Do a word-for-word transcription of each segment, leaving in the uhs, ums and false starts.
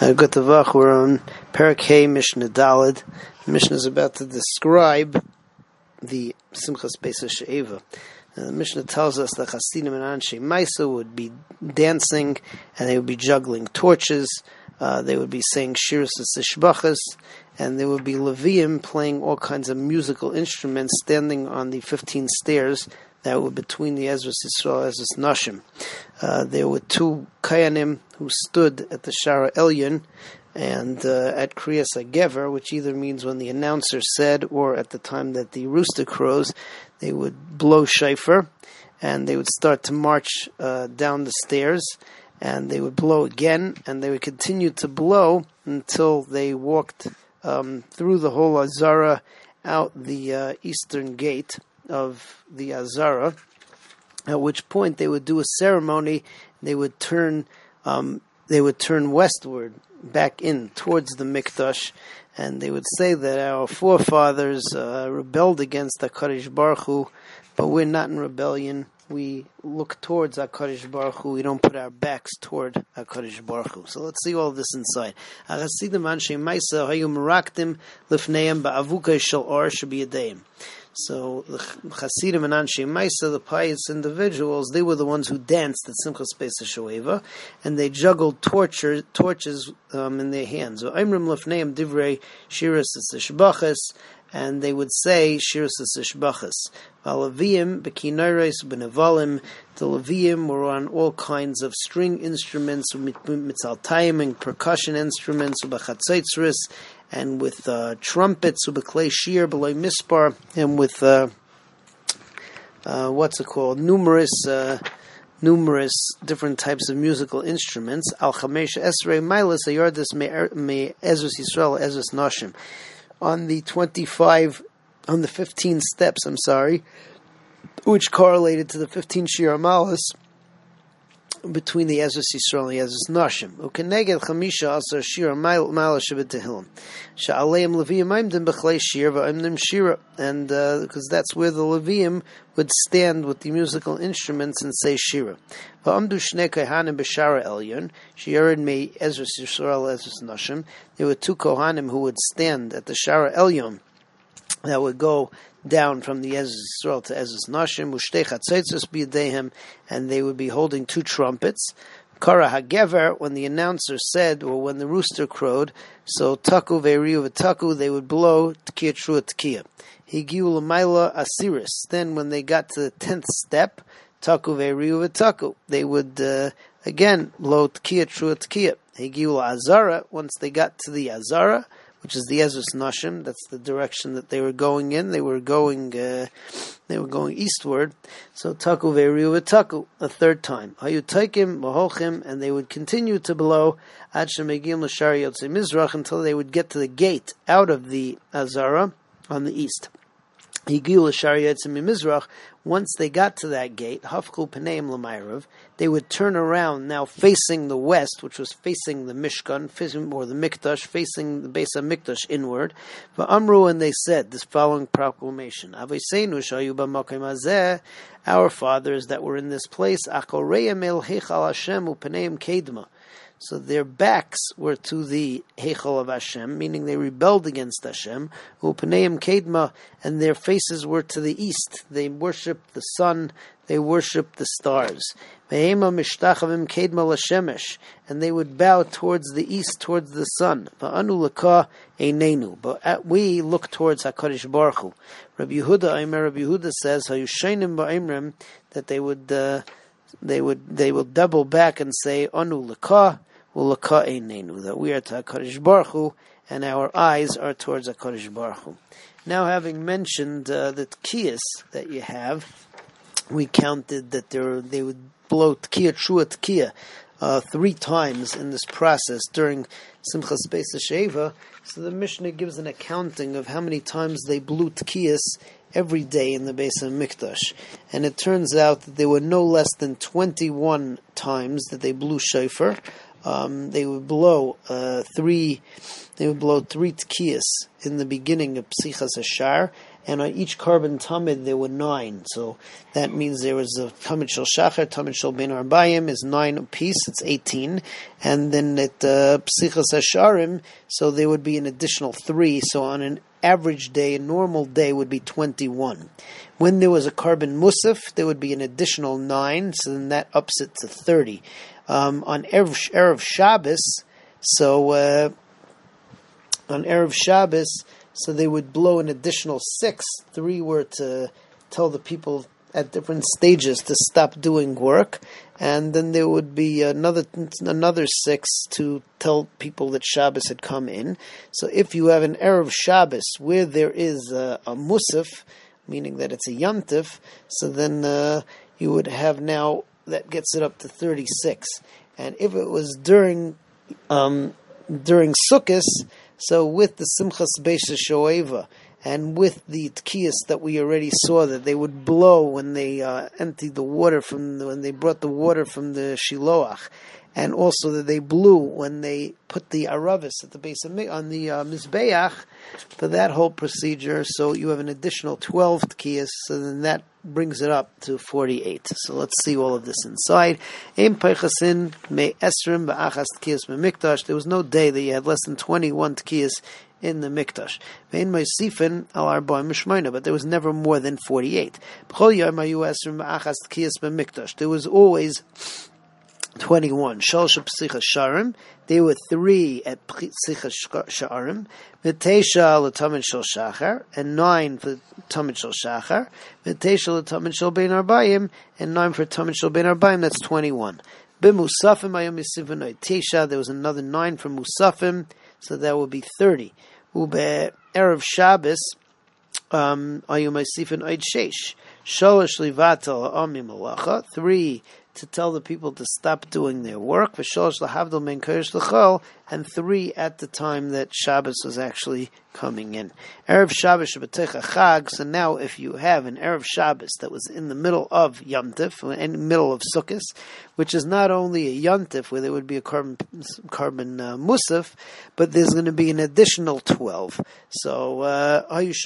Gutavach, we're on Perakei Mishnah Dalet. Mishnah is about to describe the Simchas Beis HaSho'eva. The Mishnah tells us that Chasidim and Anshei Ma'aseh would be dancing, and they would be juggling torches, uh, they would be saying shiras v'shbachas, and there would be Leviim playing all kinds of musical instruments, standing on the fifteen stairs that were between the Ezras Yisrael and Ezras Nashim. Uh, there were two Kohanim who stood at the Shaar Elyon and uh, at Krias HaGever, which either means when the announcer said or at the time that the rooster crows, they would blow shofar and they would start to march uh, down the stairs, and they would blow again and they would continue to blow until they walked um, through the whole Azara out the uh, eastern gate of the Azara, at which point they would do a ceremony. They would turn, um, they would turn westward, back in towards the Mikdash, and they would say that our forefathers uh, rebelled against HaKadosh Baruch Hu, but we're not in rebellion. We look towards HaKadosh Baruch Hu. We don't put our backs toward HaKadosh Baruch Hu. So let's see all this inside. So the Chasidim and Anshei Ma'aseh, the pious individuals, they were the ones who danced at Simchas Beis HaSho'eva, and they juggled torture, torches um, in their hands. And they would say shiras v'shbachas. Leviim b'kinayros b'nevalim. The Leviim were on all kinds of string instruments, mitzaltayim, and percussion instruments, ub'chatzaitzeris, and with uh, trumpets, ubeklei shir b'loi mispar, and with uh, uh, what's it called? Numerous. Uh, numerous different types of musical instruments. Al chamesh esrei milas ayardas me Ezras Yisrael Ezras Nashim. On the twenty-five, on the fifteen steps, I'm sorry, which correlated to the fifteen Shir Amalas between the Ezras Yisrael and the Ezras Nashim. Ukeneged chamisha asar Shir Amalas shebetehillim. Sha'aleim Leviim imdim b'chlei Shir v'imdim Shira. And because uh, that's where the Leviim would stand with the musical instruments and say Shira. V'amdu shnei kohanim b'shara elyon, she'yered me Ezras Yisrael Ezras Nashim. There were two Kohanim who would stand at the Shaar Elyon that would go down from the Ezras Yisrael to Ezras Nashim. Ushtei chatzaitzos b'yedeihem, and they would be holding two trumpets. Kara HaGever, when the announcer said, or when the rooster crowed, so taku ve'riu v'taku, they would blow t'kiya t'rua t'kiya. Higiu l'mayla asiris. Then when they got to the tenth step, taku ve'riu v'taku, they would uh, again blow t'kiya t'rua t'kiya. Higiu l'azara, once they got to the Azara, which is the Ezras Nashim, that's the direction that they were going in. They were going, uh, they were going eastward. So taku ve'riu v'taku a third time. Hayu taikim v'holchim, and they would continue to blow ad shemegim l'shari yotzei mizrach until they would get to the gate out of the Azara on the east. Higiu l'shari yotzei mizrach. Once they got to that gate, hafku p'neim l'mayrav, they would turn around now facing the west, which was facing the Mishkan, facing, or the Mikdash, facing the Beis Hamikdash inward. V'amru, and they said this following proclamation: Avosenu shayu b'makom hazeh, our fathers that were in this place, achoreim el heichal Hashem u'p'neim kedma. So their backs were to the Heichal of Hashem, meaning they rebelled against Hashem. U'p'neim kedma, and their faces were to the east. They worshipped the sun. They worshipped the stars. Ve'ema mishtachavim kedma l'shemesh, and they would bow towards the east, towards the sun. Va'anu l'ka einenu, but we look towards HaKadosh Baruch Hu. Rabbi Yehuda, Aimer Rabbi Yehuda says, hayushainim ba'imrim, that they would uh, they would they will double back and say anu l'ka. That we are to HaKadosh Baruch Hu, and our eyes are towards HaKadosh Baruch Hu. Now, having mentioned uh, the t'kiyas that you have, we counted that there, they would blow t'kiya t'rua t'kiya uh, three times in this process during Simchas Beis HaSho'eva. So the Mishnah gives an accounting of how many times they blew t'kiyas every day in the Beis Hamikdash, and it turns out that there were no less than twenty-one times that they blew shofar. Um, they would blow uh, three. They would blow three tkiyas in the beginning of Psicha HaSharim, and on each korban tamid there were nine. So that means there was a tamid shal shachar, tamid shal ben arbayim is nine apiece, it's eighteen, and then at uh, Psicha HaSharim, so there would be an additional three. So on an average day, a normal day would be twenty-one. When there was a korban musaf, there would be an additional nine, so then that ups it to thirty. Um, on Erev, Erev Shabbos, so uh, on Erev Shabbos, so they would blow an additional six. Three were to tell the people at different stages to stop doing work, and then there would be another another six to tell people that Shabbos had come in. So if you have an Erev Shabbos where there is a, a musaf, meaning that it's a Yom Tov, so then uh, you would have now, that gets it up to thirty-six. And if it was during um, during Sukkos, so with the Simchas Beis HaSho'eva, and with the tkiyas that we already saw, that they would blow when they uh, emptied the water from the, when they brought the water from the Shiloach, and also that they blew when they put the Aravis at the base of on the uh, Mizbeach, for that whole procedure. So you have an additional twelve tkiyas, so then that brings it up to forty-eight. So let's see all of this inside. There was no day that you had less than twenty-one tkiyas in the Mikdash, but there was never more than forty-eight. There was always twenty-one. There were three at Psicha HaSharim, v'teisha l'tamid shal shachar, and nine for tamid shal shachar, v'teisha l'tamid shal ben arbayim, and nine for tamid shal ben arbayim. That's twenty-one. B'musafim ayom yisivanoy teisha. There was another nine for musafim, so that would be thirty. Ube Erev Shabbos um ayom yisivin oid sheish. Shalosh livatal ha'amim malacha, three to tell the people to stop doing their work, v'shalosh lahavdil men kodesh l'chol, and three at the time that Shabbos was actually coming in. Erev Shabbos b'teich chag. So now, if you have an Erev Shabbos that was in the middle of Yom Tov, in the middle of Sukkos, which is not only a Yom Tov where there would be a carbon carbon uh, musaf, but there's going to be an additional twelve. So uh, there's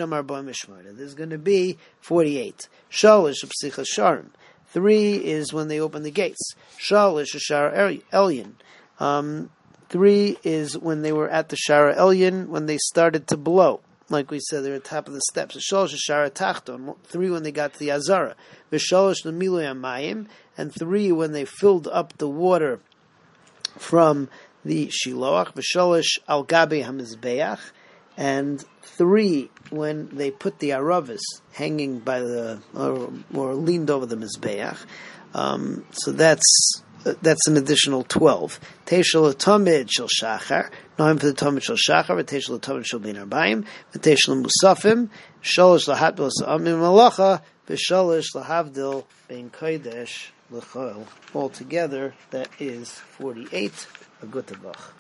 going to be forty-eight. Shalosh b'psicha sharim. Three is when they open the gates. Shalosh shaar elyon. Um, Three is when they were at the Shaar Elyon, when they started to blow. Like we said, they're at the top of the steps. Shalosh Shaar Tachton. Three when they got to the Azara. V'shalosh Namilu Mayim. And three when they filled up the water from the Shiloach. V'shalosh Al Gabe HaMizbeach. And three when they put the Aravis hanging by the, or, or leaned over the Mizbeach. Um, so that's... That's an additional twelve. Teisha l'tamid shal shachar, nine for the tamid shal shachar, but teisha l'tamid shal ben arbayim, but teisha l'musafim, shalosh l'havdil amim malacha, v'shalosh l'havdil ben kodesh l'chol. Altogether, that is forty-eight. A good tabach.